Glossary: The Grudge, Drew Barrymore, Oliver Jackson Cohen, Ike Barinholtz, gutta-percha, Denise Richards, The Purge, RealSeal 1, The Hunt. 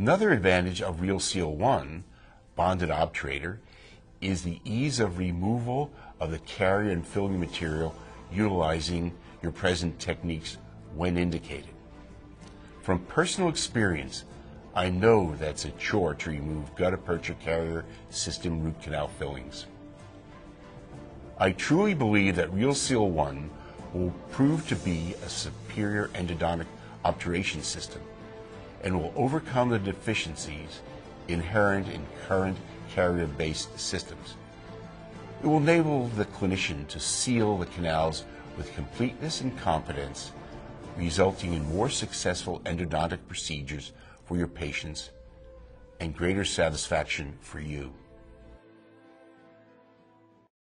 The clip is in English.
Another advantage of RealSeal 1 bonded obturator is the ease of removal of the carrier and filming material utilizing your present techniques when indicated. From personal experience, I know that's a chore to remove gutta-percha carrier system root canal fillings. I truly believe that RealSeal 1 will prove to be a superior endodontic obturation system and will overcome the deficiencies inherent in current carrier-based systems. It will enable the clinician to seal the canals with completeness and competence, resulting in more successful endodontic procedures for your patients and greater satisfaction for you.